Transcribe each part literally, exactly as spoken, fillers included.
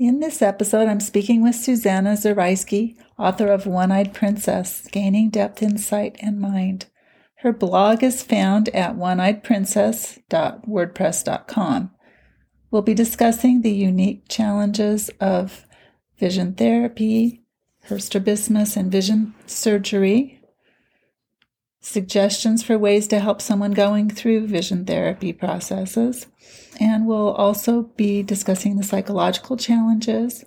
In this episode, I'm speaking with Susanna Zaretsky, author of One-Eyed Princess, Gaining Depth in Sight and Mind. Her blog is found at one eyed princess dot wordpress dot com. We'll be discussing the unique challenges of vision therapy, her strabismus, and vision surgery, suggestions for ways to help someone going through vision therapy processes, and we'll also be discussing the psychological challenges,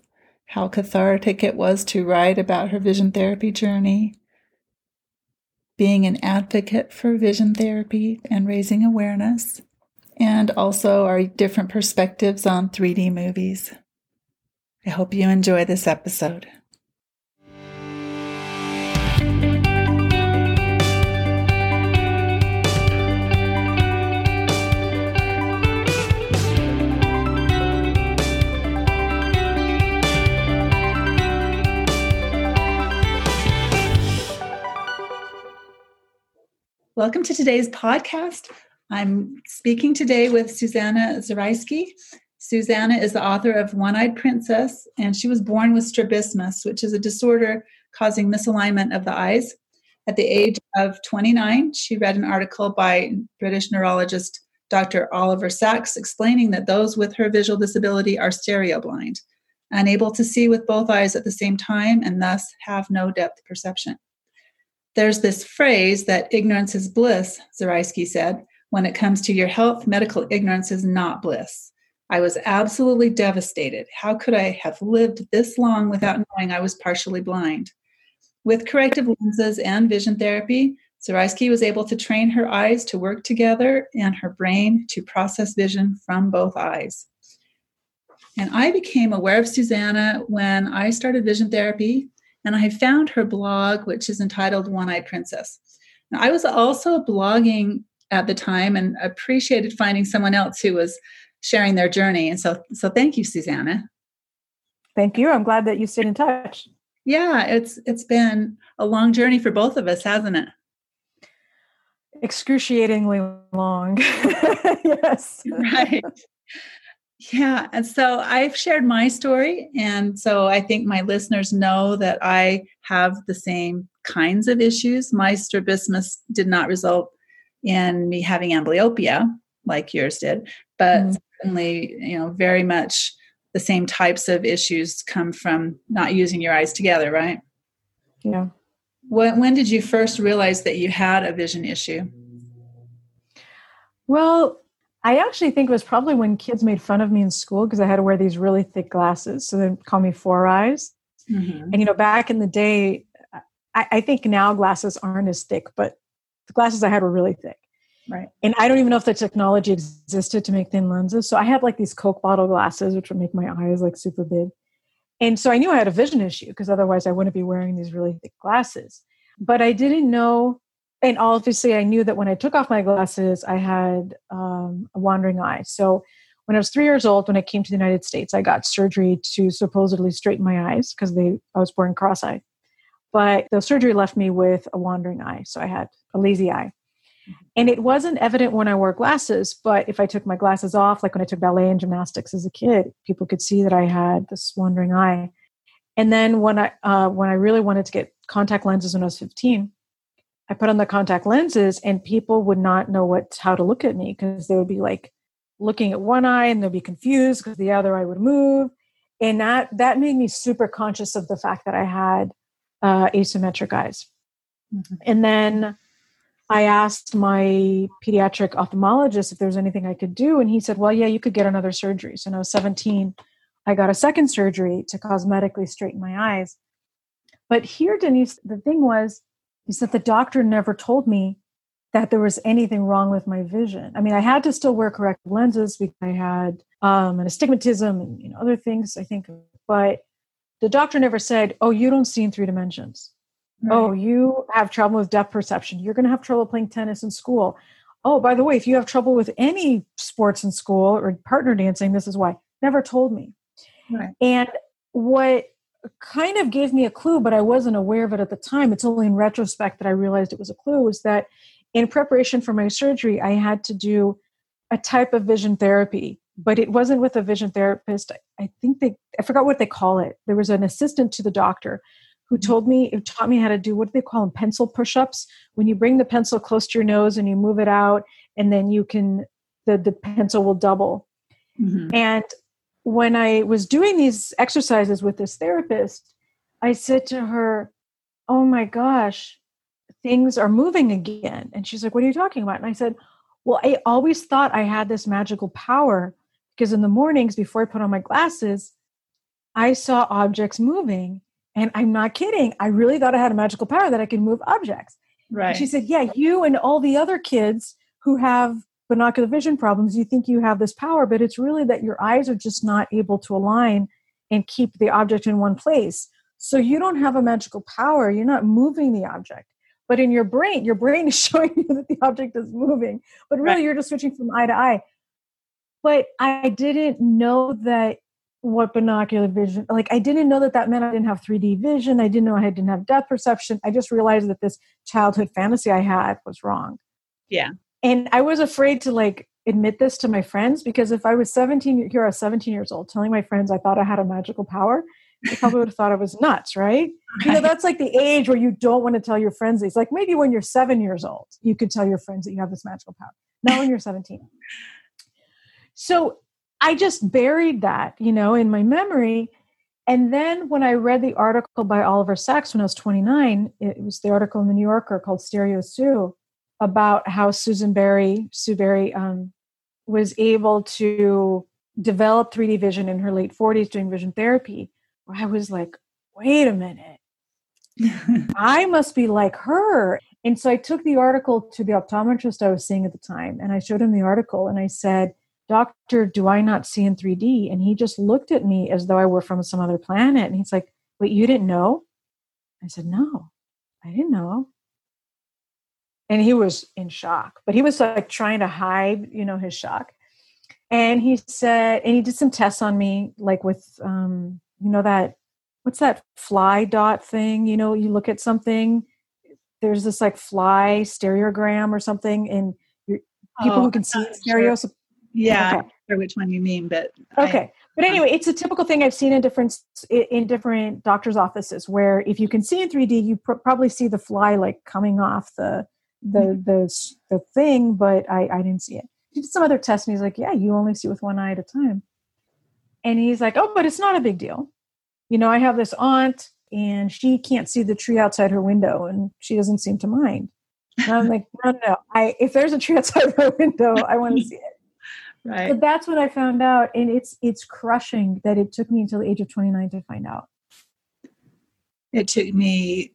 how cathartic it was to write about her vision therapy journey, being an advocate for vision therapy and raising awareness, and also our different perspectives on three D movies. I hope you enjoy this episode. Welcome to today's podcast. I'm speaking today with Susanna Zaretsky. Susanna is the author of One-Eyed Princess, and she was born with strabismus, which is a disorder causing misalignment of the eyes. At the age of twenty-nine, she read an article by British neurologist Doctor Oliver Sacks explaining that those with her visual disability are stereoblind, unable to see with both eyes at the same time and thus have no depth perception. There's this phrase that ignorance is bliss, Zaretsky said, when it comes to your health, medical ignorance is not bliss. I was absolutely devastated. How could I have lived this long without knowing I was partially blind? With corrective lenses and vision therapy, Zaretsky was able to train her eyes to work together and her brain to process vision from both eyes. And I became aware of Susanna when I started vision therapy, and I found her blog, which is entitled One-Eyed Princess. Now, I was also blogging at the time and appreciated finding someone else who was sharing their journey. And so, so thank you, Susanna. Thank you. I'm glad that you stayed in touch. Yeah, it's it's been a long journey for both of us, hasn't it? Excruciatingly long. Yes. Right. Yeah. And so I've shared my story. And so I think my listeners know that I have the same kinds of issues. My strabismus did not result in me having amblyopia like yours did, but mm. certainly, you know, very much the same types of issues come from not using your eyes together, right? Yeah. When, when did you first realize that you had a vision issue? Well, I actually think it was probably when kids made fun of me in school because I had to wear these really thick glasses. So they call me four eyes. Mm-hmm. And, you know, back in the day, I, I think now glasses aren't as thick, but the glasses I had were really thick. Right. And I don't even know if the technology existed to make thin lenses. So I had like these Coke bottle glasses, which would make my eyes like super big. And so I knew I had a vision issue because otherwise I wouldn't be wearing these really thick glasses. But I didn't know. And obviously, I knew that when I took off my glasses, I had um, a wandering eye. So when I was three years old, when I came to the United States, I got surgery to supposedly straighten my eyes because they I was born cross-eyed. But the surgery left me with a wandering eye. So I had a lazy eye. And it wasn't evident when I wore glasses, but if I took my glasses off, like when I took ballet and gymnastics as a kid, people could see that I had this wandering eye. And then when I uh, when I really wanted to get contact lenses when I was fifteen, I put on the contact lenses and people would not know what how to look at me because they would be like looking at one eye and they'd be confused because the other eye would move. And that, that made me super conscious of the fact that I had uh, asymmetric eyes. Mm-hmm. And then I asked my pediatric ophthalmologist if there was anything I could do. And he said, well, yeah, you could get another surgery. So when I was seventeen, I got a second surgery to cosmetically straighten my eyes. But here, Denise, the thing was, is that the doctor never told me that there was anything wrong with my vision. I mean, I had to still wear corrective lenses because I had um, an astigmatism and you know, other things, I think. But the doctor never said, oh, you don't see in three dimensions. Right. Oh, you have trouble with depth perception. You're going to have trouble playing tennis in school. Oh, by the way, if you have trouble with any sports in school or partner dancing, this is why. Never told me. Right. And what kind of gave me a clue, but I wasn't aware of it at the time. It's only in retrospect that I realized it was a clue, was that in preparation for my surgery, I had to do a type of vision therapy but it wasn't with a vision therapist. I think they, I forgot what they call it. There was an assistant to the doctor who told me, who taught me how to do, what do they call them? Pencil push-ups. When you bring the pencil close to your nose and you move it out, and then you can, the, the pencil will double. Mm-hmm. And when I was doing these exercises with this therapist, I said to her, oh my gosh, things are moving again. And she's like, what are you talking about? And I said, well, I always thought I had this magical power because in the mornings before I put on my glasses, I saw objects moving. And I'm not kidding. I really thought I had a magical power that I could move objects. Right. And she said, yeah, you and all the other kids who have binocular vision problems, you think you have this power, but it's really that your eyes are just not able to align and keep the object in one place. So you don't have a magical power. You're not moving the object. But in your brain, your brain is showing you that the object is moving. But really, right. You're just switching from eye to eye. But I didn't know that what binocular vision, like I didn't know that that meant I didn't have three D vision. I didn't know I didn't have depth perception. I just realized that this childhood fantasy I had was wrong. Yeah. And I was afraid to like admit this to my friends because if I was seventeen, here I was seventeen years old, telling my friends I thought I had a magical power, they probably would have thought I was nuts, right? right? You know, that's like the age where you don't want to tell your friends these. Like maybe when you're seven years old, you could tell your friends that you have this magical power. Not when you're seventeen. So I just buried that, you know, in my memory. And then when I read the article by Oliver Sacks when I was twenty-nine, it was the article in the New Yorker called Stereo Sue about how Susan Barry, Sue Barry, um, was able to develop three D vision in her late forties doing vision therapy. I was like, wait a minute, I must be like her. And so I took the article to the optometrist I was seeing at the time, and I showed him the article and I said, Doctor, do I not see in three D? And he just looked at me as though I were from some other planet. And he's like, wait, you didn't know? I said, no, I didn't know. And he was in shock, but he was like trying to hide, you know, his shock. And he said, and he did some tests on me, like with, um, you know, that, what's that fly dot thing? You know, you look at something, there's this like fly stereogram or something, and you're, people oh, who can see stereo. Sure. Yeah, okay. I'm not sure which one you mean, but. Okay. I, but anyway, it's a typical thing I've seen in different, in different doctor's offices where if you can see in three D, you pr- probably see the fly like coming off the, the, mm-hmm. the, the thing, but I, I didn't see it. He did some other test and he's like, yeah, you only see with one eye at a time. And he's like, oh, but it's not a big deal. You know, I have this aunt and she can't see the tree outside her window and she doesn't seem to mind. And I'm like, no, no, no. I, if there's a tree outside her window, I want to see it. Right. So that's what I found out. And it's, it's crushing that it took me until the age of twenty-nine to find out. It took me,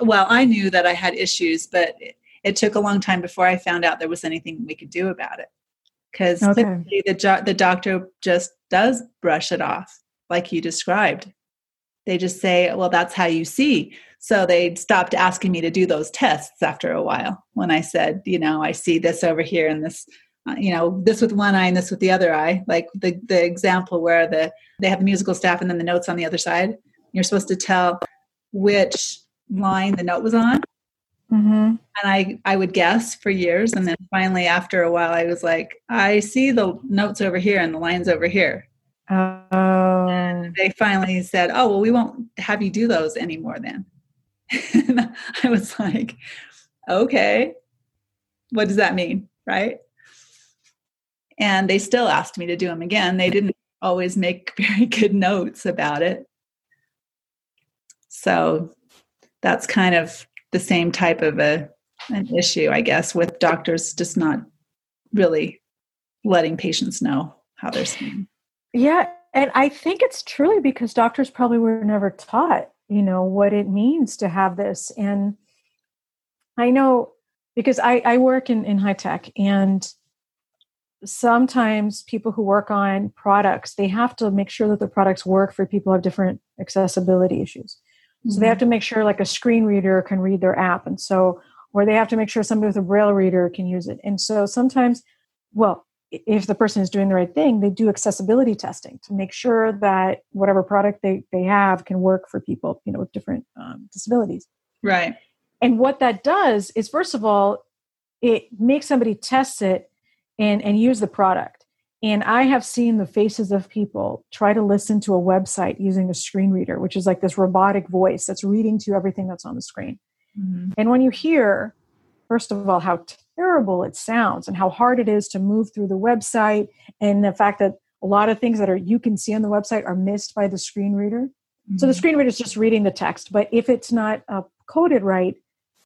well, I knew that I had issues, but it, it took a long time before I found out there was anything we could do about it. Because okay. the jo- the doctor just does brush it off, like you described. They just say, well, that's how you see. So they stopped asking me to do those tests after a while when I said, you know, I see this over here and this, uh, you know, this with one eye and this with the other eye. Like the, the example where the they have the musical staff and then the notes on the other side. You're supposed to tell which line the note was on. Mm-hmm. And I, I would guess for years. And then finally, after a while, I was like, I see the notes over here and the lines over here. Oh. And they finally said, oh, well, we won't have you do those anymore then. And I was like, okay, what does that mean? Right. And they still asked me to do them again. They didn't always make very good notes about it. So that's kind of the same type of a an issue, I guess, with doctors just not really letting patients know how they're seeing. Yeah, and I think it's truly because doctors probably were never taught, you know, what it means to have this. And I know because I, I work in, in high tech, and sometimes people who work on products, they have to make sure that the products work for people who have different accessibility issues. So they have to make sure like a screen reader can read their app. And so, or they have to make sure somebody with a braille reader can use it. And so sometimes, well, if the person is doing the right thing, they do accessibility testing to make sure that whatever product they, they have can work for people, you know, with different um, disabilities. Right. And what that does is, first of all, it makes somebody test it and, and use the product. And I have seen the faces of people try to listen to a website using a screen reader, which is like this robotic voice that's reading to you everything that's on the screen. Mm-hmm. And when you hear, first of all, how terrible it sounds and how hard it is to move through the website, and the fact that a lot of things that are you can see on the website are missed by the screen reader. Mm-hmm. So the screen reader is just reading the text, but if it's not uh, coded right,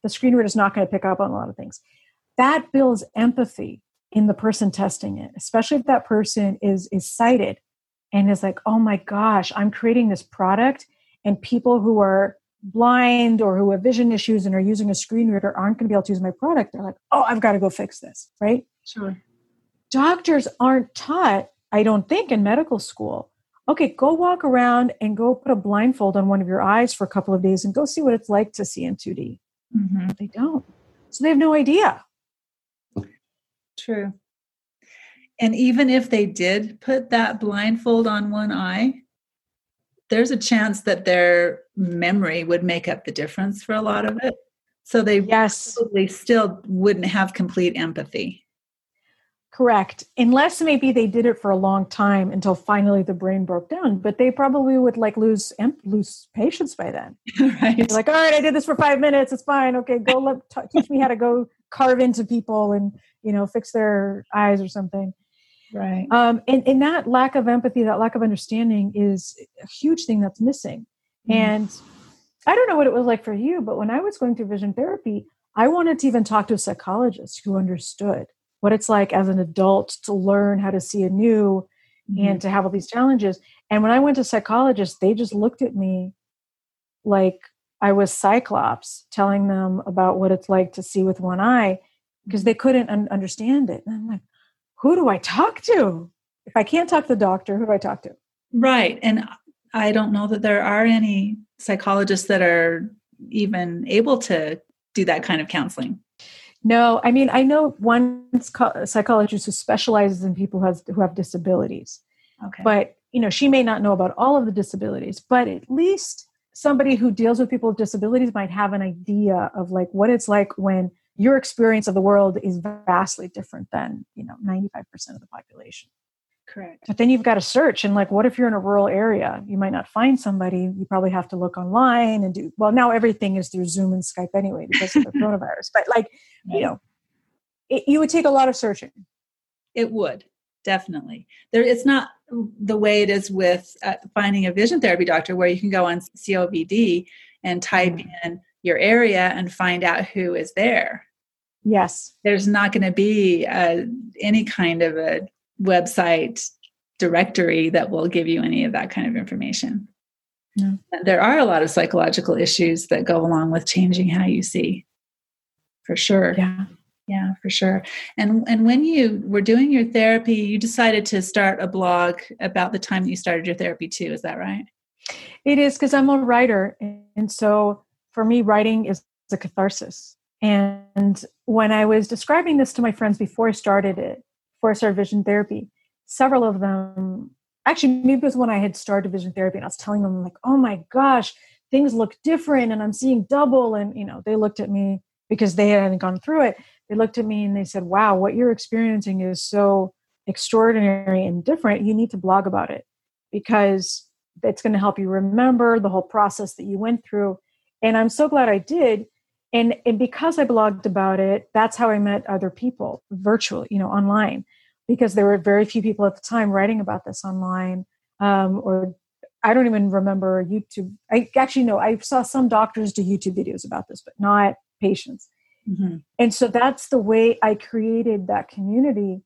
the screen reader is not going to pick up on a lot of things. That builds empathy in the person testing it, especially if that person is is sighted and is like, oh my gosh, I'm creating this product and people who are blind or who have vision issues and are using a screen reader aren't going to be able to use my product. They're like, oh, I've got to go fix this, right? Sure. Doctors aren't taught, I don't think, in medical school, okay, go walk around and go put a blindfold on one of your eyes for a couple of days and go see what it's like to see in two D. Mm-hmm. They don't. So they have no idea. True. And even if they did put that blindfold on one eye, there's a chance that their memory would make up the difference for a lot of it. So they yes. probably still wouldn't have complete empathy. Correct. Unless maybe they did it for a long time until finally the brain broke down, but they probably would like lose lose patience by then. Right. They're like, all right, I did this for five minutes. It's fine. Okay, go let, teach me how to go carve into people and, you know, fix their eyes or something. Right. Um, and, and that lack of empathy, that lack of understanding is a huge thing that's missing. Mm. And I don't know what it was like for you, but when I was going through vision therapy, I wanted to even talk to a psychologist who understood what it's like as an adult to learn how to see anew mm-hmm. and to have all these challenges. And when I went to psychologists, they just looked at me like I was Cyclops telling them about what it's like to see with one eye because they couldn't un- understand it. And I'm like, who do I talk to? If I can't talk to the doctor, who do I talk to? Right. And I don't know that there are any psychologists that are even able to do that kind of counseling. No, I mean, I know one psychologist who specializes in people who have, who have disabilities, okay. But, you know, she may not know about all of the disabilities, but at least somebody who deals with people with disabilities might have an idea of like what it's like when your experience of the world is vastly different than, you know, ninety-five percent of the population. Correct. But then you've got to search and like, what if you're in a rural area? You might not find somebody. You probably have to look online and do, well, now everything is through Zoom and Skype anyway because of the coronavirus. But like, you know, it, you would take a lot of searching. It would, definitely. There, it's not the way it is with uh, finding a vision therapy doctor where you can go on C O V D and type mm-hmm. in your area and find out who is there. Yes. There's not going to be uh, any kind of a website directory that will give you any of that kind of information. No. There are a lot of psychological issues that go along with changing how you see. For sure. Yeah. Yeah, for sure. And and when you were doing your therapy, you decided to start a blog about the time that you started your therapy too. Is that right? It is, because I'm a writer. And so for me, writing is a catharsis. And when I was describing this to my friends before I started it, course, our vision therapy, several of them, actually maybe it was when I had started vision therapy and I was telling them like, oh my gosh, things look different and I'm seeing double. And, you know, they looked at me because they hadn't gone through it. They looked at me and they said, wow, what you're experiencing is so extraordinary and different. You need to blog about it because it's going to help you remember the whole process that you went through. And I'm so glad I did. And, and because I blogged about it, that's how I met other people virtually, you know, online, because there were very few people at the time writing about this online. Um, or I don't even remember YouTube. I actually know I saw some doctors do YouTube videos about this, but not patients. Mm-hmm. And so that's the way I created that community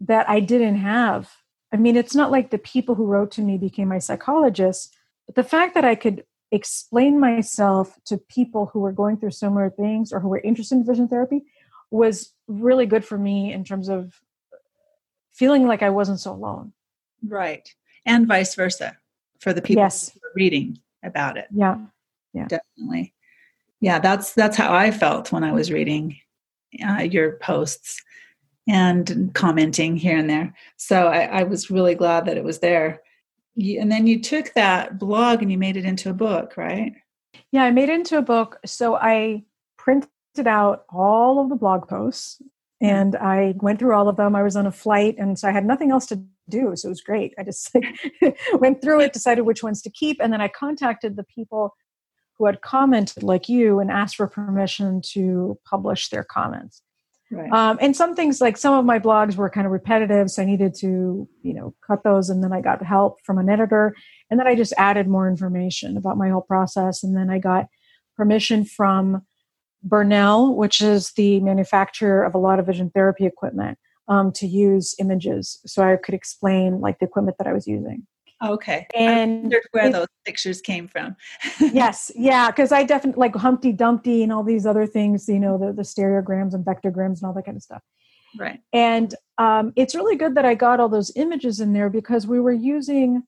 that I didn't have. I mean, it's not like the people who wrote to me became my psychologists, but the fact that I could explain myself to people who were going through similar things or who were interested in vision therapy was really good for me in terms of feeling like I wasn't so alone. Right. And vice versa for the people yes. who were reading about it. Yeah. Yeah. Definitely. Yeah. That's, that's how I felt when I was reading uh, your posts and commenting here and there. So I, I was really glad that it was there. And then you took that blog and you made it into a book, right? Yeah, I made it into a book. So I printed out all of the blog posts And I went through all of them. I was on a flight, and so I had nothing else to do. So it was great. I just like, went through it, decided which ones to keep. And then I contacted the people who had commented like you and asked for permission to publish their comments. Right. Um, and some things, like some of my blogs were kind of repetitive. So I needed to, you know, cut those. And then I got help from an editor. And then I just added more information about my whole process. And then I got permission from Bernell, which is the manufacturer of a lot of vision therapy equipment, um, to use images. So I could explain like the equipment that I was using. Okay. And I wondered where it, those pictures came from. Yes. Yeah. Cause I definitely like Humpty Dumpty and all these other things, you know, the, the stereograms and vectograms and all that kind of stuff. Right. And um, it's really good that I got all those images in there because we were using,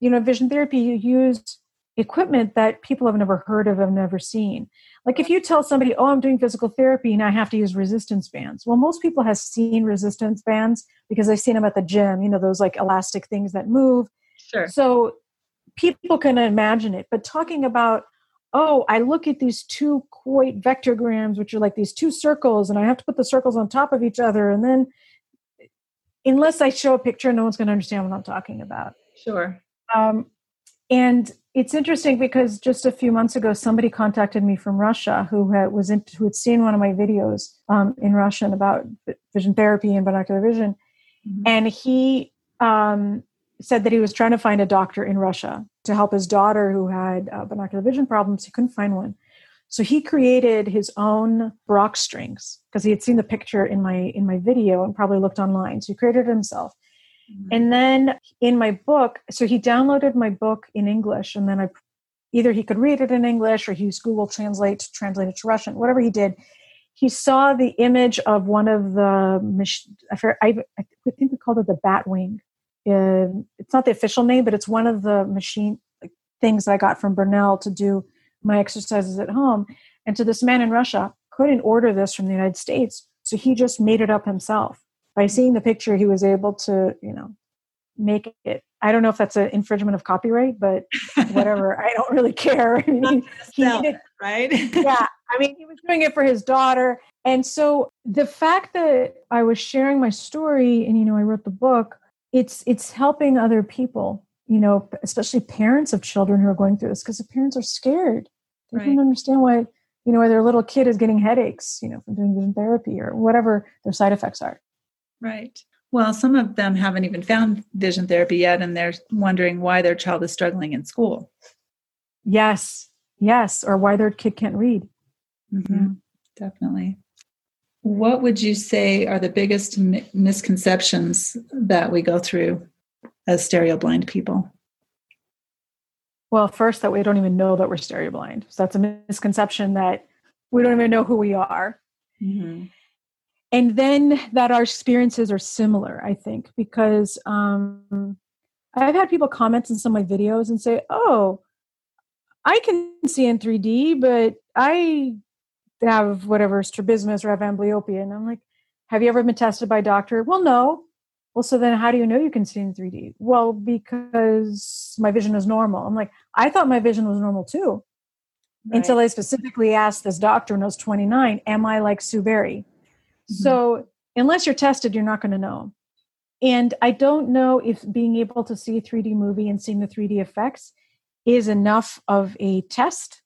you know, vision therapy, you use equipment that people have never heard of, have never seen. Like if you tell somebody, oh, I'm doing physical therapy and I have to use resistance bands. Well, most people have seen resistance bands because they've seen them at the gym, you know, those like elastic things that move. Sure. So people can imagine it, but talking about, oh, I look at these two quoit vectograms, which are like these two circles, and I have to put the circles on top of each other. And then unless I show a picture, no one's going to understand what I'm talking about. Sure. Um, and it's interesting because just a few months ago, somebody contacted me from Russia who had, was in, who had seen one of my videos um, in Russian about vision therapy and binocular vision. Mm-hmm. And he, um, said that he was trying to find a doctor in Russia to help his daughter who had uh, binocular vision problems. He couldn't find one. So he created his own Brock strings because he had seen the picture in my, in my video and probably looked online. So he created it himself. Mm-hmm. And then in my book, so he downloaded my book in English and then I, either he could read it in English or he used Google Translate to translate it to Russian, whatever he did. He saw the image of one of the, I think we called it the bat wing. In, it's not the official name, but it's one of the machine things that I got from Bernell to do my exercises at home. And so this man in Russia couldn't order this from the United States. So he just made it up himself. By seeing the picture, he was able to, you know, make it. I don't know if that's an infringement of copyright, but whatever. I don't really care. I mean, he did, right? Yeah. I mean, he was doing it for his daughter. And so the fact that I was sharing my story and, you know, I wrote the book, It's it's helping other people, you know, especially parents of children who are going through this because the parents are scared. They right. don't understand why, you know, why their little kid is getting headaches, you know, from doing vision therapy or whatever their side effects are. Right. Well, some of them haven't even found vision therapy yet, and they're wondering why their child is struggling in school. Yes. Yes. Or why their kid can't read. Mm-hmm. Yeah. Definitely. What would you say are the biggest mi- misconceptions that we go through as stereo blind people? Well, first, that we don't even know that we're stereo blind. So that's a misconception that we don't even know who we are. Mm-hmm. And then that our experiences are similar, I think, because um, I've had people comment in some of my videos and say, oh, I can see in three D, but I have whatever strabismus or have amblyopia. And I'm like, have you ever been tested by a doctor? Well, no. Well, so then how do you know you can see in three D? Well, because my vision is normal. I'm like, I thought my vision was normal too. Right. Until I specifically asked this doctor when I was twenty-nine, am I like Sue Barry? Mm-hmm. So unless you're tested, you're not going to know. And I don't know if being able to see a three D movie and seeing the three D effects is enough of a test.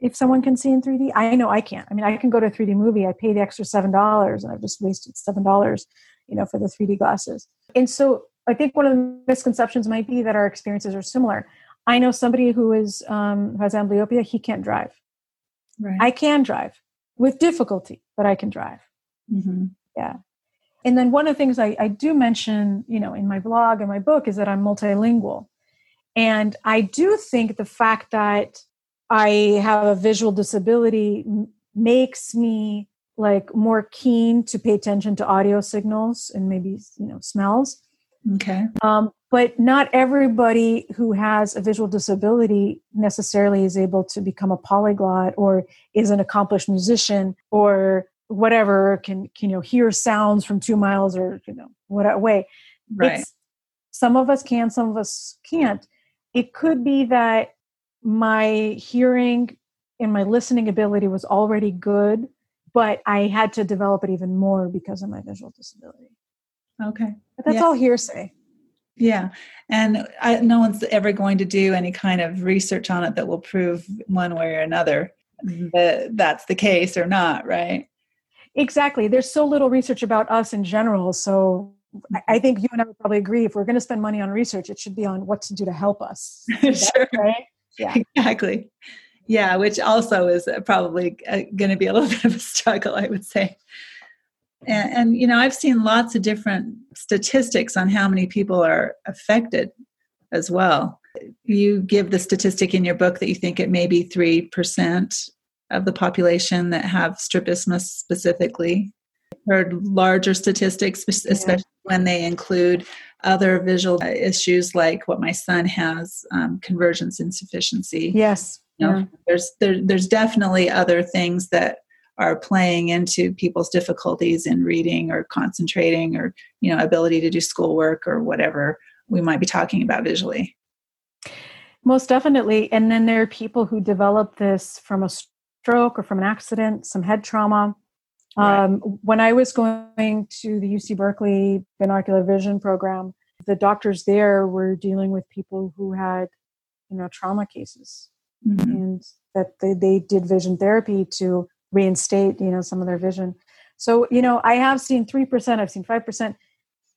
If someone can see in three D, I know I can't. I mean, I can go to a three D movie. I pay the extra seven dollars and I've just wasted seven dollars, you know, for the three D glasses. And so I think one of the misconceptions might be that our experiences are similar. I know somebody who is, um, has amblyopia. He can't drive. Right. I can drive with difficulty, but I can drive. Mm-hmm. Yeah. And then one of the things I, I do mention, you know, in my blog and my book is that I'm multilingual. And I do think the fact that I have a visual disability makes me like more keen to pay attention to audio signals and maybe, you know, smells. Okay. Um, but not everybody who has a visual disability necessarily is able to become a polyglot or is an accomplished musician or whatever, can, can you know, hear sounds from two miles or, you know, what away. Right. It's, some of us can, some of us can't. It could be that my hearing and my listening ability was already good, but I had to develop it even more because of my visual disability. Okay. But that's yeah. all hearsay. Yeah. And I, no one's ever going to do any kind of research on it that will prove one way or another that that's the case or not, right? Exactly. There's so little research about us in general. So I think you and I would probably agree, if we're going to spend money on research, it should be on what to do to help us. Sure. Right? Yeah. Exactly. Yeah. Which also is probably going to be a little bit of a struggle, I would say. And, and, you know, I've seen lots of different statistics on how many people are affected as well. You give the statistic in your book that you think it may be three percent of the population that have strabismus specifically. I've heard larger statistics, especially yeah. when they include other visual issues like what my son has, um, convergence insufficiency. Yes. You know, yeah. There's there, there's definitely other things that are playing into people's difficulties in reading or concentrating or, you know, ability to do schoolwork or whatever we might be talking about visually. Most definitely. And then there are people who develop this from a stroke or from an accident, some head trauma. Right. Um, when I was going to the U C Berkeley binocular vision program, the doctors there were dealing with people who had, you know, trauma cases, mm-hmm. and that they, they did vision therapy to reinstate, you know, some of their vision. So, you know, I have seen three percent, I've seen five percent,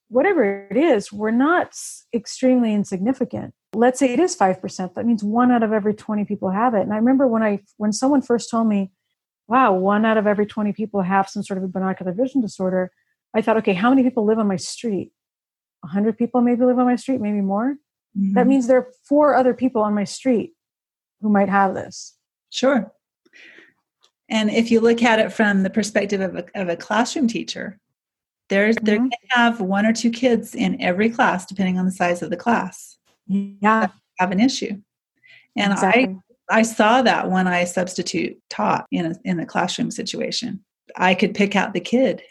whatever it is, we're not extremely insignificant. Let's say it is five percent. That means one out of every twenty people have it. And I remember when I, when someone first told me, wow, one out of every twenty people have some sort of a binocular vision disorder, I thought, okay, how many people live on my street? A hundred people maybe live on my street, maybe more. Mm-hmm. That means there are four other people on my street who might have this. Sure. And if you look at it from the perspective of a, of a classroom teacher, they're, they're mm-hmm. going to have one or two kids in every class, depending on the size of the class. Yeah. Have an issue. And exactly. I, I saw that when I substitute taught in a, in a classroom situation, I could pick out the kid.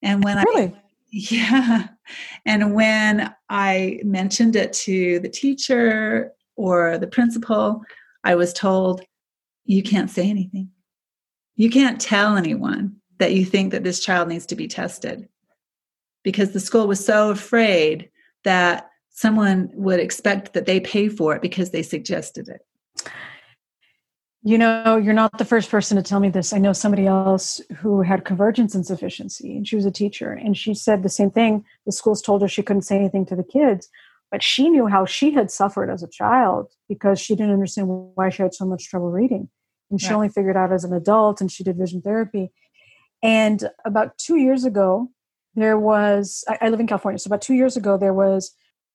And when really? I, yeah. And when I mentioned it to the teacher or the principal, I was told, you can't say anything. You can't tell anyone that you think that this child needs to be tested, because the school was so afraid that someone would expect that they pay for it because they suggested it. You know, you're not the first person to tell me this. I know somebody else who had convergence insufficiency, and she was a teacher, and she said the same thing. The schools told her she couldn't say anything to the kids, but she knew how she had suffered as a child because she didn't understand why she had so much trouble reading. And she yeah. only figured out as an adult, and she did vision therapy. And about two years ago, there was, I, I live in California. So about two years ago, there was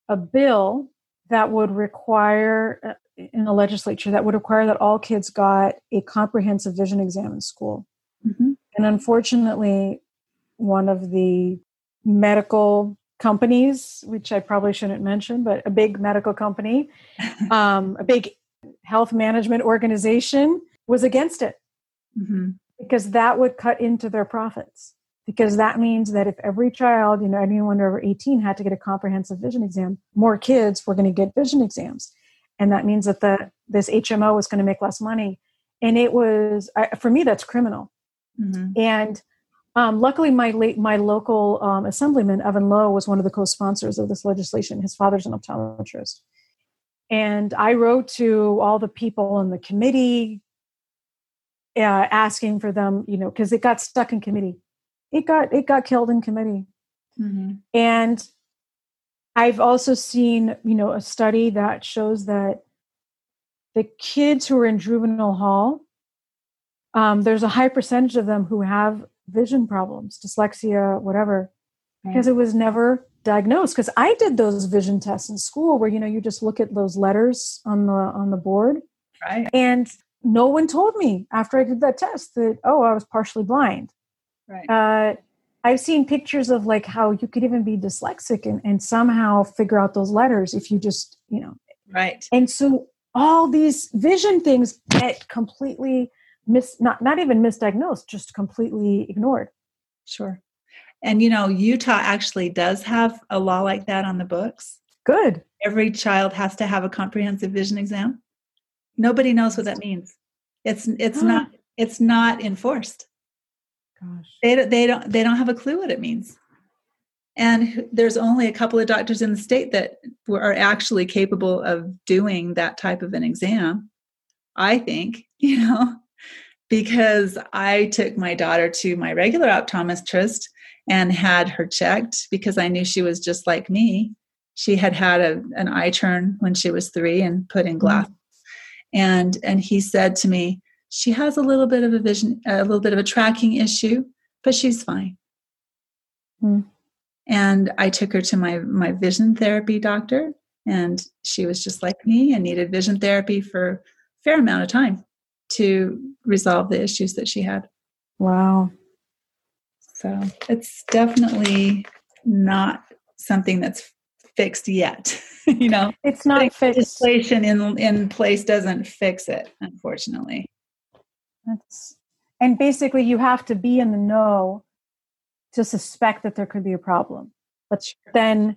a bill that would require uh, in the legislature that would require that all kids got a comprehensive vision exam in school. Mm-hmm. And unfortunately, one of the medical companies, which I probably shouldn't mention, but a big medical company, um, a big health management organization, was against it, mm-hmm. because that would cut into their profits. Because that means that if every child, you know, anyone over eighteen had to get a comprehensive vision exam, more kids were going to get vision exams. And that means that the this H M O was going to make less money. And it was, I, for me, that's criminal. Mm-hmm. And um, luckily, my late, my local um, assemblyman, Evan Lowe, was one of the co-sponsors of this legislation. His father's an optometrist. And I wrote to all the people in the committee, Uh, asking for them, you know, because it got stuck in committee. It got it got killed in committee. Mm-hmm. And I've also seen, you know, a study that shows that the kids who are in juvenile hall, um, there's a high percentage of them who have vision problems, dyslexia, whatever, right. because it was never diagnosed. Because I did those vision tests in school where, you know, you just look at those letters on the on the board, right? And no one told me after I did that test that, oh, I was partially blind. Right. Uh, I've seen pictures of like how you could even be dyslexic and, and somehow figure out those letters if you just, you know. Right. And so all these vision things get completely mis, not, not even misdiagnosed, just completely ignored. Sure. And, you know, Utah actually does have a law like that on the books. Good. Every child has to have a comprehensive vision exam. Nobody knows what that means. It's it's not it's not enforced. Gosh. They, they don't they don't have a clue what it means. And there's only a couple of doctors in the state that are actually capable of doing that type of an exam, I think, you know, because I took my daughter to my regular optometrist and had her checked because I knew she was just like me. She had had a, an eye turn when she was three and put in glasses. And, and he said to me, she has a little bit of a vision, a little bit of a tracking issue, but she's fine. Mm. And I took her to my, my vision therapy doctor, and she was just like me and needed vision therapy for a fair amount of time to resolve the issues that she had. Wow. So it's definitely not something that's fixed yet. You know, it's not fixed. Legislation in, in place doesn't fix it, unfortunately. That's, and basically you have to be in the know to suspect that there could be a problem. But then,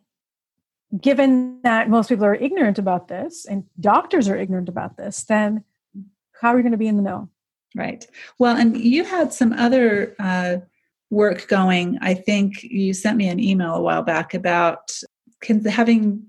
given that most people are ignorant about this and doctors are ignorant about this, then how are we going to be in the know? Right. Well, and you had some other uh, work going. I think you sent me an email a while back about can, having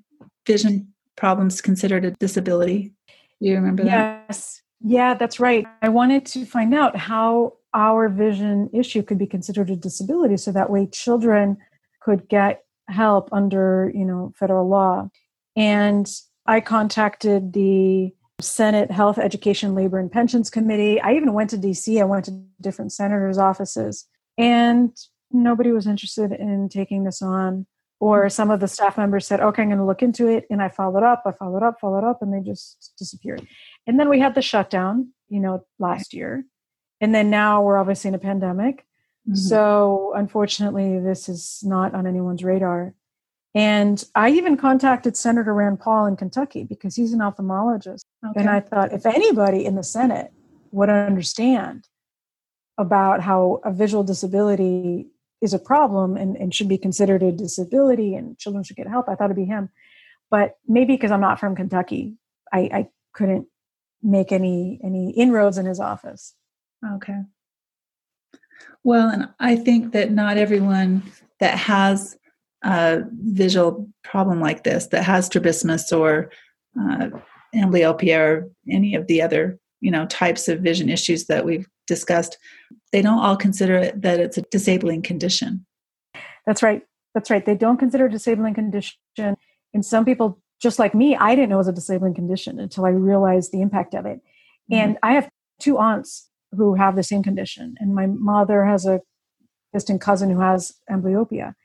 vision problems considered a disability. Do you remember that? Yes. Yeah, that's right. I wanted to find out how our vision issue could be considered a disability, so that way children could get help under, you know, federal law. And I contacted the Senate Health, Education, Labor, and Pensions Committee. I even went to D C. I went to different senators' offices, and nobody was interested in taking this on. Or some of the staff members said, okay, I'm going to look into it. And I followed up, I followed up, followed up, and they just disappeared. And then we had the shutdown, you know, last year. And then now we're obviously in a pandemic. Mm-hmm. So unfortunately, this is not on anyone's radar. And I even contacted Senator Rand Paul in Kentucky because he's an ophthalmologist. Okay. And I thought if anybody in the Senate would understand about how a visual disability is a problem and, and should be considered a disability and children should get help, I thought it'd be him. But maybe because I'm not from Kentucky, I, I couldn't make any any inroads in his office. Okay. Well, and I think that not everyone that has a visual problem like this, that has strabismus or uh, amblyopia or any of the other, you know, types of vision issues that we've discussed, they don't all consider it that it's a disabling condition. That's right. That's right. They don't consider it a disabling condition. And some people, just like me, I didn't know it was a disabling condition until I realized the impact of it. Mm-hmm. And I have two aunts who have the same condition. And my mother has a distant cousin who has amblyopia.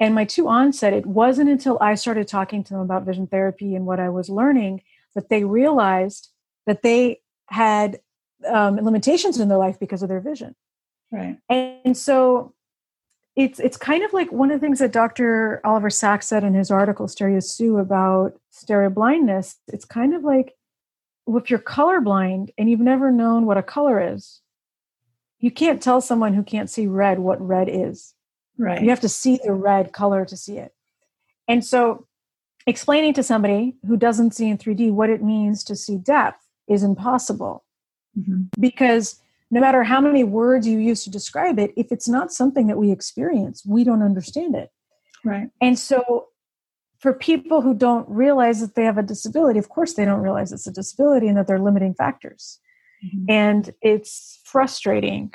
And my two aunts said it wasn't until I started talking to them about vision therapy and what I was learning that they realized that they had um, limitations in their life because of their vision. Right. And, and so it's it's kind of like one of the things that Doctor Oliver Sacks said in his article, Stereo Sue, about stereo blindness. It's kind of like, if you're colorblind and you've never known what a color is, you can't tell someone who can't see red what red is. Right. You have to see the red color to see it. And so explaining to somebody who doesn't see in three D what it means to see depth is impossible. Mm-hmm. Because no matter how many words you use to describe it, if it's not something that we experience, we don't understand it. Right. And so for people who don't realize that they have a disability, of course they don't realize it's a disability and that they're limiting factors. Mm-hmm. And it's frustrating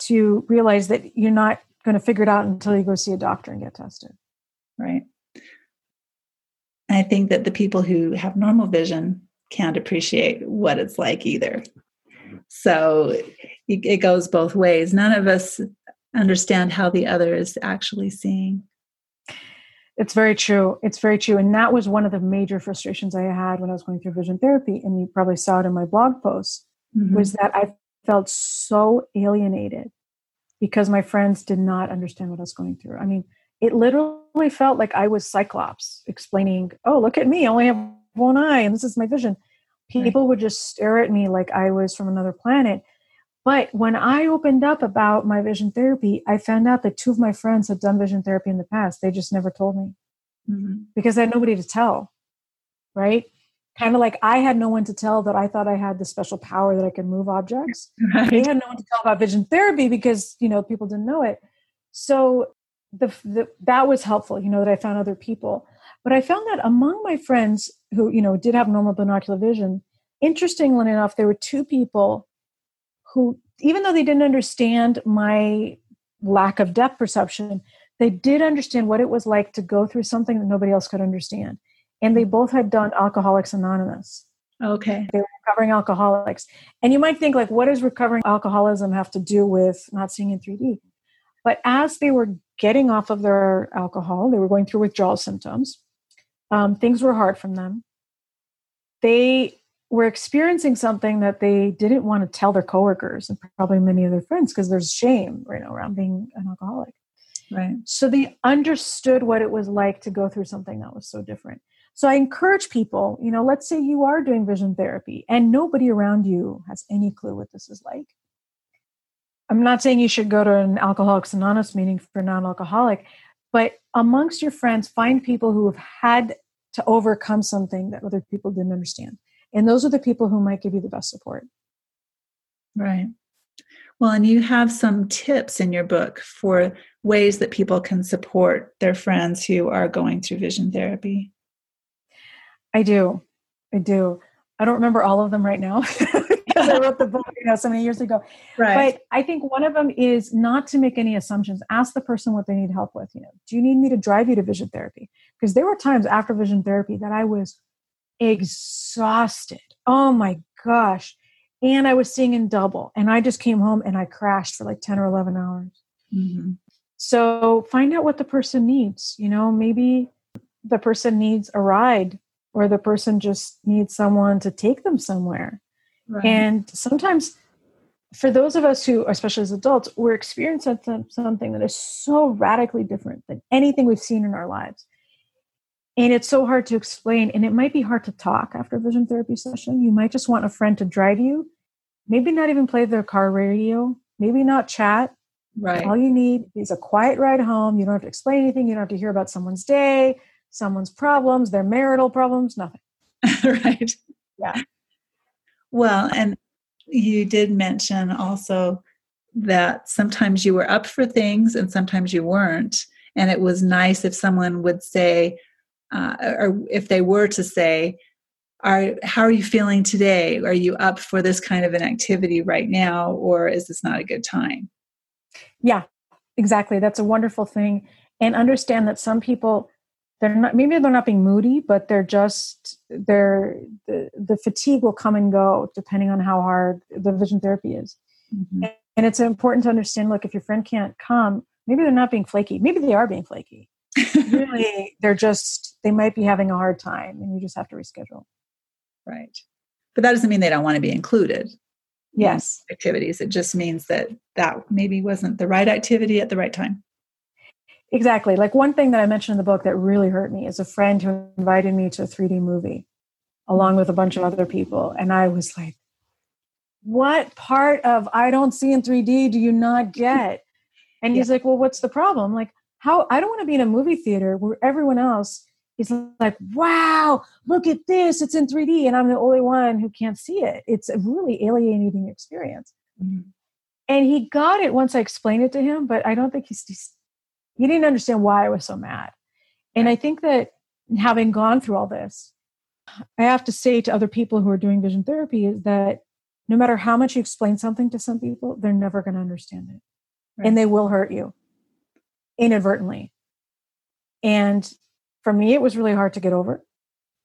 to realize that you're not going to figure it out until you go see a doctor and get tested. Right. I think that the people who have normal vision can't appreciate what it's like either. So it goes both ways. None of us understand how the other is actually seeing. It's very true. It's very true. And that was one of the major frustrations I had when I was going through vision therapy. And you probably saw it in my blog post, mm-hmm. was that I felt so alienated because my friends did not understand what I was going through. I mean, it literally felt like I was Cyclops explaining, oh, look at me. I only have one eye and this is my vision. People right. would just stare at me like I was from another planet. But when I opened up about my vision therapy, I found out that two of my friends had done vision therapy in the past. They just never told me mm-hmm. because I had nobody to tell, right? kind of like I had no one to tell that I thought I had this special power that I could move objects. Right. They had no one to tell about vision therapy because, you know, people didn't know it. So the, the that was helpful, you know, that I found other people. But I found that among my friends who, you know, did have normal binocular vision, interestingly enough, there were two people who, even though they didn't understand my lack of depth perception, they did understand what it was like to go through something that nobody else could understand. And they both had done Alcoholics Anonymous. Okay. They were recovering alcoholics. And you might think, like, what does recovering alcoholism have to do with not seeing in three D? But as they were getting off of their alcohol, they were going through withdrawal symptoms. Um, things were hard from them. They were experiencing something that they didn't want to tell their coworkers and probably many of their friends because there's shame, right, around being an alcoholic. Right. So they understood what it was like to go through something that was so different. So I encourage people, you know, let's say you are doing vision therapy and nobody around you has any clue what this is like. I'm not saying you should go to an Alcoholics Anonymous meeting for non-alcoholic, but amongst your friends, find people who have had to overcome something that other people didn't understand. And those are the people who might give you the best support. Right. Well, and you have some tips in your book for ways that people can support their friends who are going through vision therapy. I do. I do. I don't remember all of them right now because I wrote the book, you know, so many years ago. Right. But I think one of them is not to make any assumptions. Ask the person what they need help with. You know, do you need me to drive you to vision therapy? Because there were times after vision therapy that I was exhausted. Oh my gosh. And I was seeing in double and I just came home and I crashed for like ten or eleven hours. Mm-hmm. So find out what the person needs. You know, maybe the person needs a ride. Or the person just needs someone to take them somewhere. Right. And sometimes for those of us who, especially as adults, we're experiencing something that is so radically different than anything we've seen in our lives. And it's so hard to explain. And it might be hard to talk after a vision therapy session. You might just want a friend to drive you. Maybe not even play their car radio. Maybe not chat. Right. All you need is a quiet ride home. You don't have to explain anything. You don't have to hear about someone's day, someone's problems, their marital problems, nothing. Right. Yeah. Well, and you did mention also that sometimes you were up for things and sometimes you weren't. And it was nice if someone would say, uh, or if they were to say, "Are how are you feeling today? Are you up for this kind of an activity right now? Or is this not a good time?" Yeah, exactly. That's a wonderful thing. And understand that some people, They're not, maybe they're not being moody, but they're just, they're, the, the fatigue will come and go depending on how hard the vision therapy is. Mm-hmm. And, and it's important to understand, look, if your friend can't come, maybe they're not being flaky. Maybe they are being flaky. Really, they're just, they might be having a hard time and you just have to reschedule. Right. But that doesn't mean they don't want to be included. Yes. In activities. It just means that that maybe wasn't the right activity at the right time. Exactly. Like one thing that I mentioned in the book that really hurt me is a friend who invited me to a three D movie along with a bunch of other people. And I was like, what part of I don't see in three D do you not get? And yeah. He's like, well, what's the problem? Like, how I don't want to be in a movie theater where everyone else is like, wow, look at this. It's in three D. And I'm the only one who can't see it. It's a really alienating experience. Mm-hmm. And he got it once I explained it to him, but I don't think he's, he's He didn't understand why I was so mad. And I think that having gone through all this, I have to say to other people who are doing vision therapy is that no matter how much you explain something to some people, they're never going to understand it. Right. And they will hurt you inadvertently. And for me, it was really hard to get over.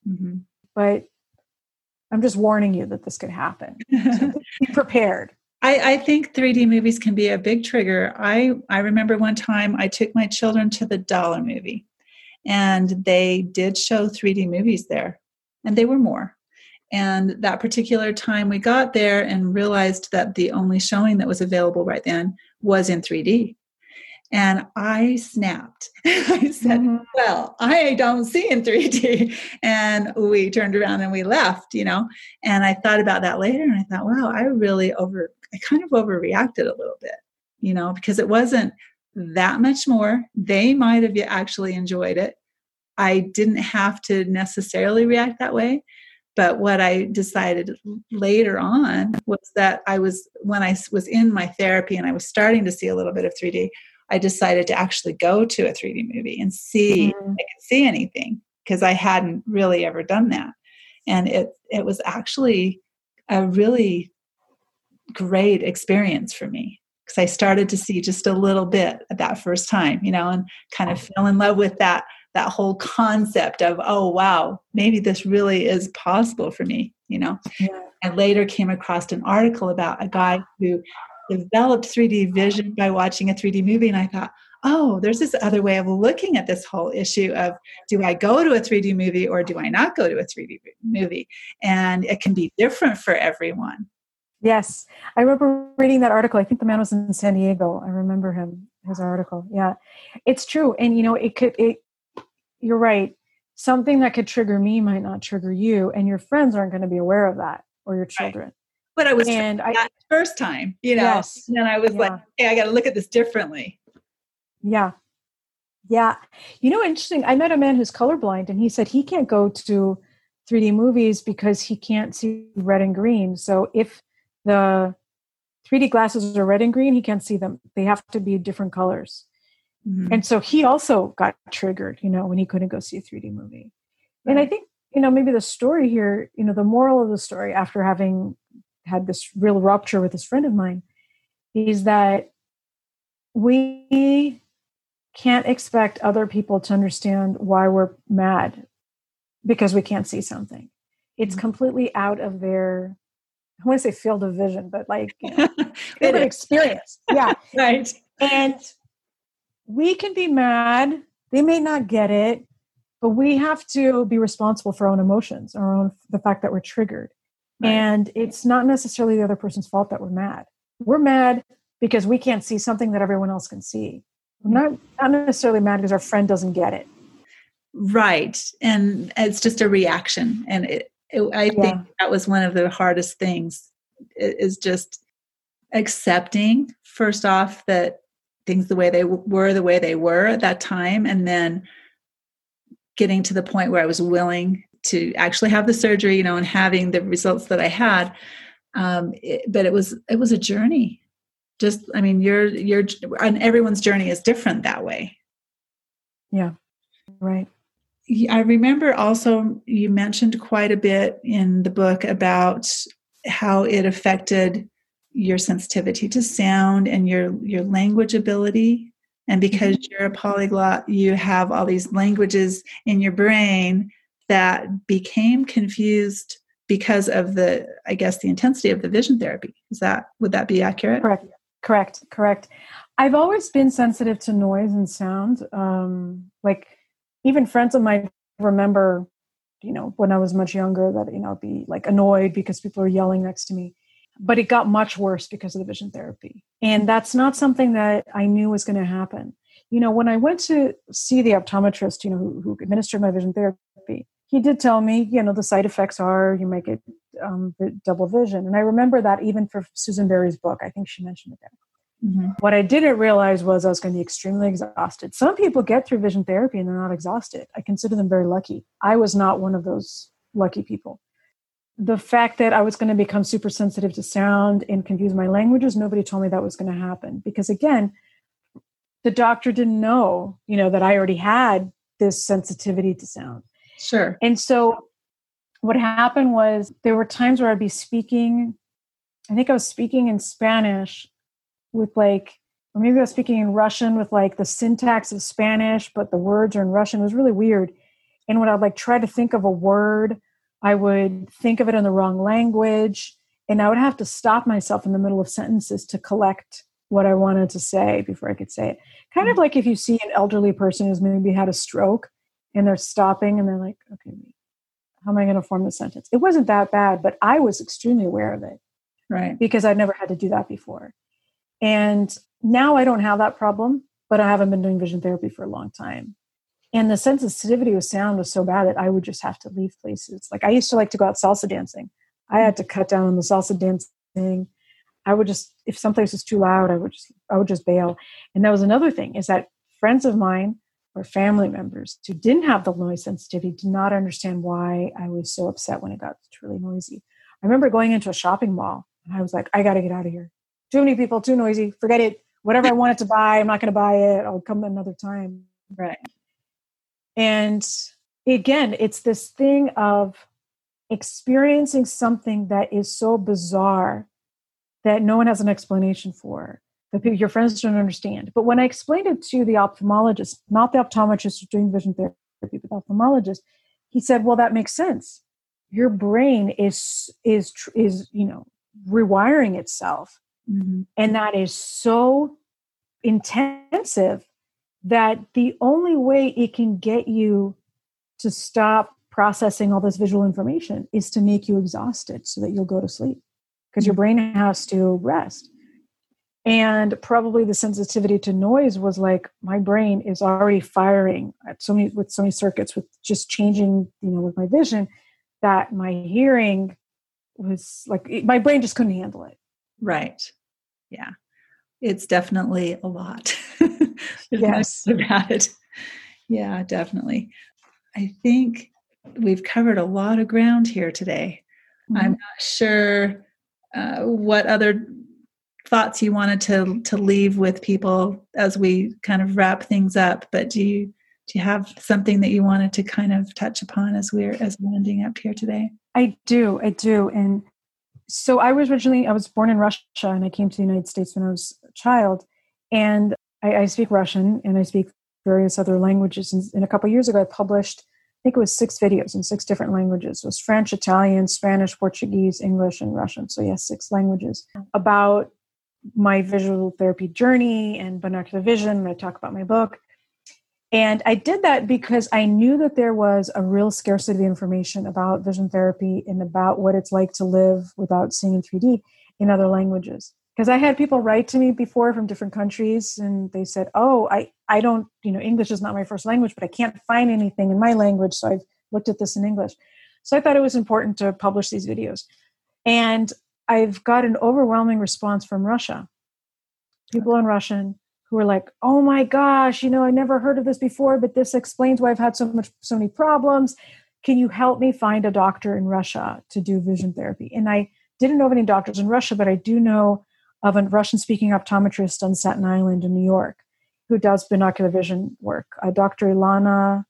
Mm-hmm. But I'm just warning you that this could happen. So be prepared. I, I think three D movies can be a big trigger. I, I remember one time I took my children to the dollar movie and they did show three D movies there and they were more. And that particular time we got there and realized that the only showing that was available right then was in three D. And I snapped. I said, mm-hmm. well, I don't see in three D. And we turned around and we left, you know. And I thought about that later and I thought, wow, I really over, I kind of overreacted a little bit, you know, because it wasn't that much more. They might have actually enjoyed it. I didn't have to necessarily react that way. But what I decided later on was that I was, when I was in my therapy and I was starting to see a little bit of three D, I decided to actually go to a three D movie and see mm-hmm. if I could see anything, because I hadn't really ever done that. And it it was actually a really great experience for me, because I started to see just a little bit at that first time, you know, and kind of fell in love with that that whole concept of, oh, wow, maybe this really is possible for me, you know. Yeah. I later came across an article about a guy who developed three D vision by watching a three D movie. And I thought, oh, there's this other way of looking at this whole issue of, do I go to a three D movie or do I not go to a three D movie? And it can be different for everyone. Yes. I remember reading that article. I think the man was in San Diego. I remember him, his article. Yeah, it's true. And, you know, it could, it, you're right. Something that could trigger me might not trigger you, and your friends aren't going to be aware of that, or your children. Right. But I was and trying I, that first time, you know, yes, and I was yeah. like, hey, I got to look at this differently. Yeah. Yeah. You know, interesting. I met a man who's colorblind, and he said he can't go to three D movies because he can't see red and green. So if the three D glasses are red and green, he can't see them. They have to be different colors. Mm-hmm. And so he also got triggered, you know, when he couldn't go see a three D movie. Right. And I think, you know, maybe the story here, you know, the moral of the story, after having had this real rupture with this friend of mine, is that we can't expect other people to understand why we're mad because we can't see something. It's mm-hmm. completely out of their, I want to say field of vision, but like, you know, it is. Experience. Yeah. Right. And we can be mad. They may not get it, but we have to be responsible for our own emotions, our own, the fact that we're triggered. Right. And it's not necessarily the other person's fault that we're mad. We're mad because we can't see something that everyone else can see. We're not, not necessarily mad because our friend doesn't get it. Right. And it's just a reaction. And it, it, I yeah. think that was one of the hardest things, is just accepting, first off, that things the way they were, the way they were at that time. And then getting to the point where I was willing to actually have the surgery, you know, and having the results that I had. Um, it, but it was, it was a journey. Just, I mean, your, your, and everyone's journey is different that way. Yeah. Right. I remember also you mentioned quite a bit in the book about how it affected your sensitivity to sound and your, your language ability. And because you're a polyglot, you have all these languages in your brain that became confused because of the, I guess, the intensity of the vision therapy. Is that, would that be accurate? Correct. Correct. Correct. I've always been sensitive to noise and sound. Um, like even friends of mine remember, you know, when I was much younger that, you know, I'd be like annoyed because people are yelling next to me, but it got much worse because of the vision therapy. And that's not something that I knew was going to happen. You know, when I went to see the optometrist, you know, who, who administered my vision therapy, he did tell me, you know, the side effects are you might get um, double vision. And I remember that even for Susan Barry's book, I think she mentioned it there. Mm-hmm. What I didn't realize was I was going to be extremely exhausted. Some people get through vision therapy and they're not exhausted. I consider them very lucky. I was not one of those lucky people. The fact that I was going to become super sensitive to sound and confuse my languages, nobody told me that was going to happen. Because again, the doctor didn't know, you know, that I already had this sensitivity to sound. Sure. And so what happened was there were times where I'd be speaking, I think I was speaking in Spanish with like, or maybe I was speaking in Russian with like the syntax of Spanish, but the words are in Russian. It was really weird. And when I'd like try to think of a word, I would think of it in the wrong language, and I would have to stop myself in the middle of sentences to collect what I wanted to say before I could say it. Kind mm-hmm. of like if you see an elderly person who's maybe had a stroke and they're stopping and they're like, okay, how am I going to form this sentence? It wasn't that bad, but I was extremely aware of it, right? Because I'd never had to do that before. And now I don't have that problem, but I haven't been doing vision therapy for a long time. And the sensitivity of sound was so bad that I would just have to leave places. Like I used to like to go out salsa dancing. I had to cut down on the salsa dancing. I would just, if someplace was too loud, I would just, I would just bail. And that was another thing, is that friends of mine or family members who didn't have the noise sensitivity did not understand why I was so upset when it got really noisy. I remember going into a shopping mall and I was like, I got to get out of here. Too many people, too noisy, forget it. Whatever I wanted to buy, I'm not going to buy it. I'll come another time. Right. And again, it's this thing of experiencing something that is so bizarre that no one has an explanation for, that your friends don't understand. But when I explained it to the ophthalmologist, not the optometrist doing vision therapy, but the ophthalmologist, he said, well, that makes sense. Your brain is, is, is, you know, rewiring itself. Mm-hmm. And that is so intensive that the only way it can get you to stop processing all this visual information is to make you exhausted so that you'll go to sleep, because mm-hmm. your brain has to rest. And probably the sensitivity to noise was like, my brain is already firing at so many, with so many circuits, with just changing, you know, with my vision, that my hearing was like, it, my brain just couldn't handle it. Right. Yeah. It's definitely a lot. Yes. About it. Yeah, definitely. I think we've covered a lot of ground here today. Mm-hmm. I'm not sure uh, what other thoughts you wanted to to leave with people as we kind of wrap things up, but do you do you have something that you wanted to kind of touch upon as we're as we're ending up here today? I do, I do. And so I was originally, I was born in Russia and I came to the United States when I was a child, and I, I speak Russian and I speak various other languages. And, and a couple of years ago, I published, I think it was six videos in six different languages. It was French, Italian, Spanish, Portuguese, English, and Russian. So yes, six languages about my visual therapy journey and binocular vision. I talk about my book. And I did that because I knew that there was a real scarcity of information about vision therapy and about what it's like to live without seeing in three D in other languages. Because I had people write to me before from different countries and they said, oh, I, I don't, you know, English is not my first language, but I can't find anything in my language. So I've looked at this in English. So I thought it was important to publish these videos. And I've got an overwhelming response from Russia. People in Russian who are like, oh my gosh, you know, I never heard of this before, but this explains why I've had so much, so many problems. Can you help me find a doctor in Russia to do vision therapy? And I didn't know of any doctors in Russia, but I do know of a Russian-speaking optometrist on Staten Island in New York who does binocular vision work. Uh, Doctor Ilana, I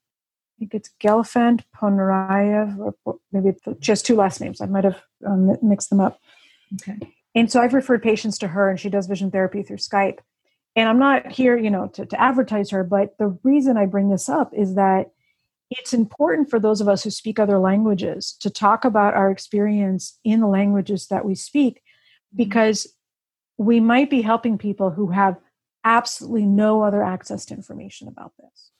think it's Gelfand Ponryev, or maybe she has two last names. I might have um, mixed them up. Okay. And so I've referred patients to her, and she does vision therapy through Skype. And I'm not here, you know, to, to advertise her, but the reason I bring this up is that it's important for those of us who speak other languages to talk about our experience in the languages that we speak, because we might be helping people who have absolutely no other access to information about this.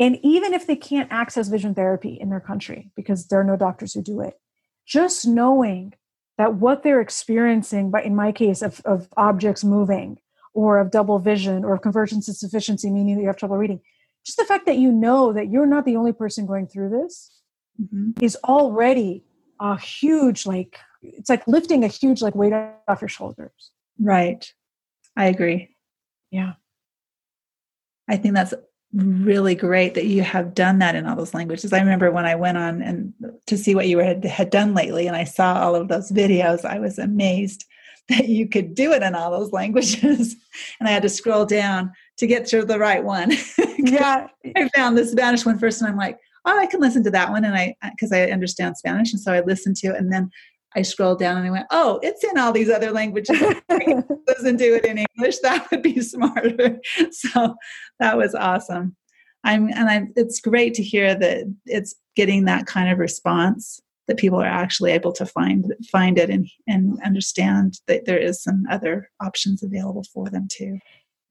And even if they can't access vision therapy in their country, because there are no doctors who do it, just knowing that what they're experiencing, but in my case, of, of objects moving, or of double vision, or of convergence insufficiency, meaning that you have trouble reading, just the fact that you know that you're not the only person going through this mm-hmm. is already a huge, like, it's like lifting a huge, like, weight off your shoulders. Right. I agree. Yeah. I think that's really great that you have done that in all those languages. I remember when I went on and to see what you had, had done lately, and I saw all of those videos, I was amazed that you could do it in all those languages. And I had to scroll down to get to the right one. Yeah. I found the Spanish one first, and I'm like, oh, I can listen to that one. And I, cause I understand Spanish. And so I listened to it, and then I scrolled down and I went, oh, it's in all these other languages. It doesn't do it in English. That would be smarter. So that was awesome. I'm, and I, it's great to hear that it's getting that kind of response, that people are actually able to find, find it and, and understand that there is some other options available for them too.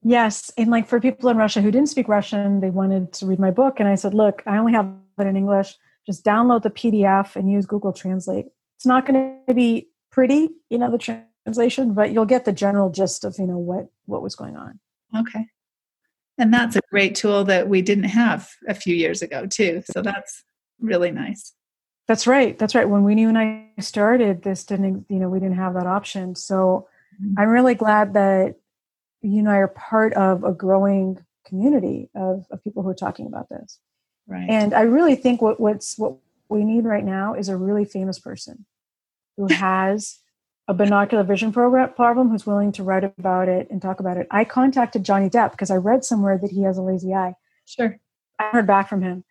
Yes. And like for people in Russia who didn't speak Russian, they wanted to read my book. And I said, look, I only have it in English. Just download the P D F and use Google Translate. It's not going to be pretty, you know, the translation, but you'll get the general gist of, you know, what, what was going on. Okay. And that's a great tool that we didn't have a few years ago too. So that's really nice. That's right. That's right. When we knew and I started this, didn't, you know, we didn't have that option. So I'm really glad that you and I are part of a growing community of, of people who are talking about this. Right. And I really think what, what's, what we need right now is a really famous person who has a binocular vision program problem, who's willing to write about it and talk about it. I contacted Johnny Depp because I read somewhere that he has a lazy eye. Sure. I heard back from him.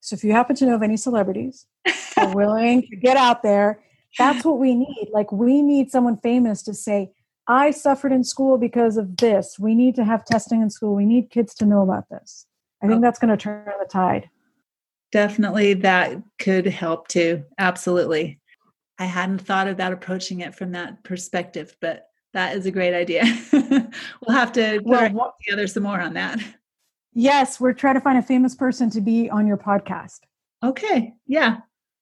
So if you happen to know of any celebrities who are willing to get out there, that's what we need. Like, we need someone famous to say, I suffered in school because of this. We need to have testing in school. We need kids to know about this. I think that's going to turn the tide. Definitely. That could help too. Absolutely. I hadn't thought about approaching it from that perspective, but that is a great idea. We'll have to put well, what, together some more on that. Yes. We're trying to find a famous person to be on your podcast. Okay. Yeah.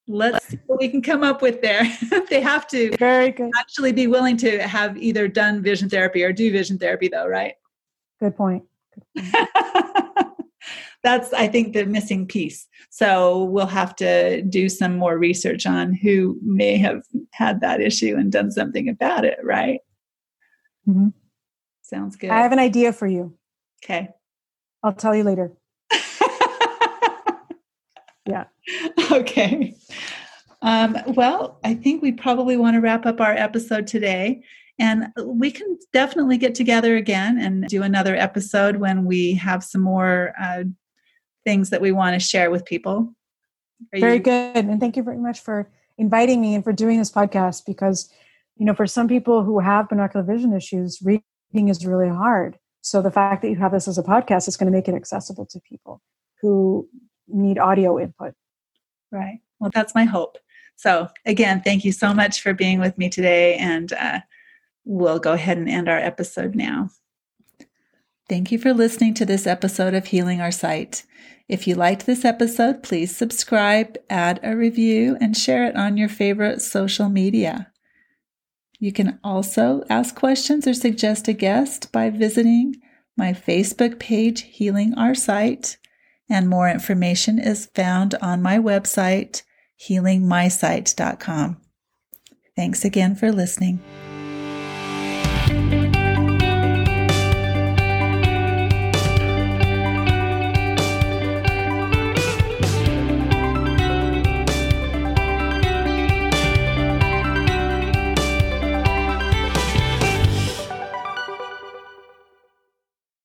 Let's see what we can come up with there. They have to Very good. actually be willing to have either done vision therapy or do vision therapy though, right? Good point. Good point. That's, I think, the missing piece. So we'll have to do some more research on who may have had that issue and done something about it, right? Mm-hmm. Sounds good. I have an idea for you. Okay. I'll tell you later. Yeah. Okay. Um, well, I think we probably want to wrap up our episode today, and we can definitely get together again and do another episode when we have some more uh, things that we want to share with people. Are very you- good. And thank you very much for inviting me and for doing this podcast, because, you know, for some people who have binocular vision issues, reading is really hard. So the fact that you have this as a podcast is going to make it accessible to people who need audio input. Right. Well, that's my hope. So again, thank you so much for being with me today. And uh, we'll go ahead and end our episode now. Thank you for listening to this episode of Healing Our Sight. If you liked this episode, please subscribe, add a review, and share it on your favorite social media. You can also ask questions or suggest a guest by visiting my Facebook page, Healing Our Sight. And more information is found on my website, healing my sight dot com. Thanks again for listening.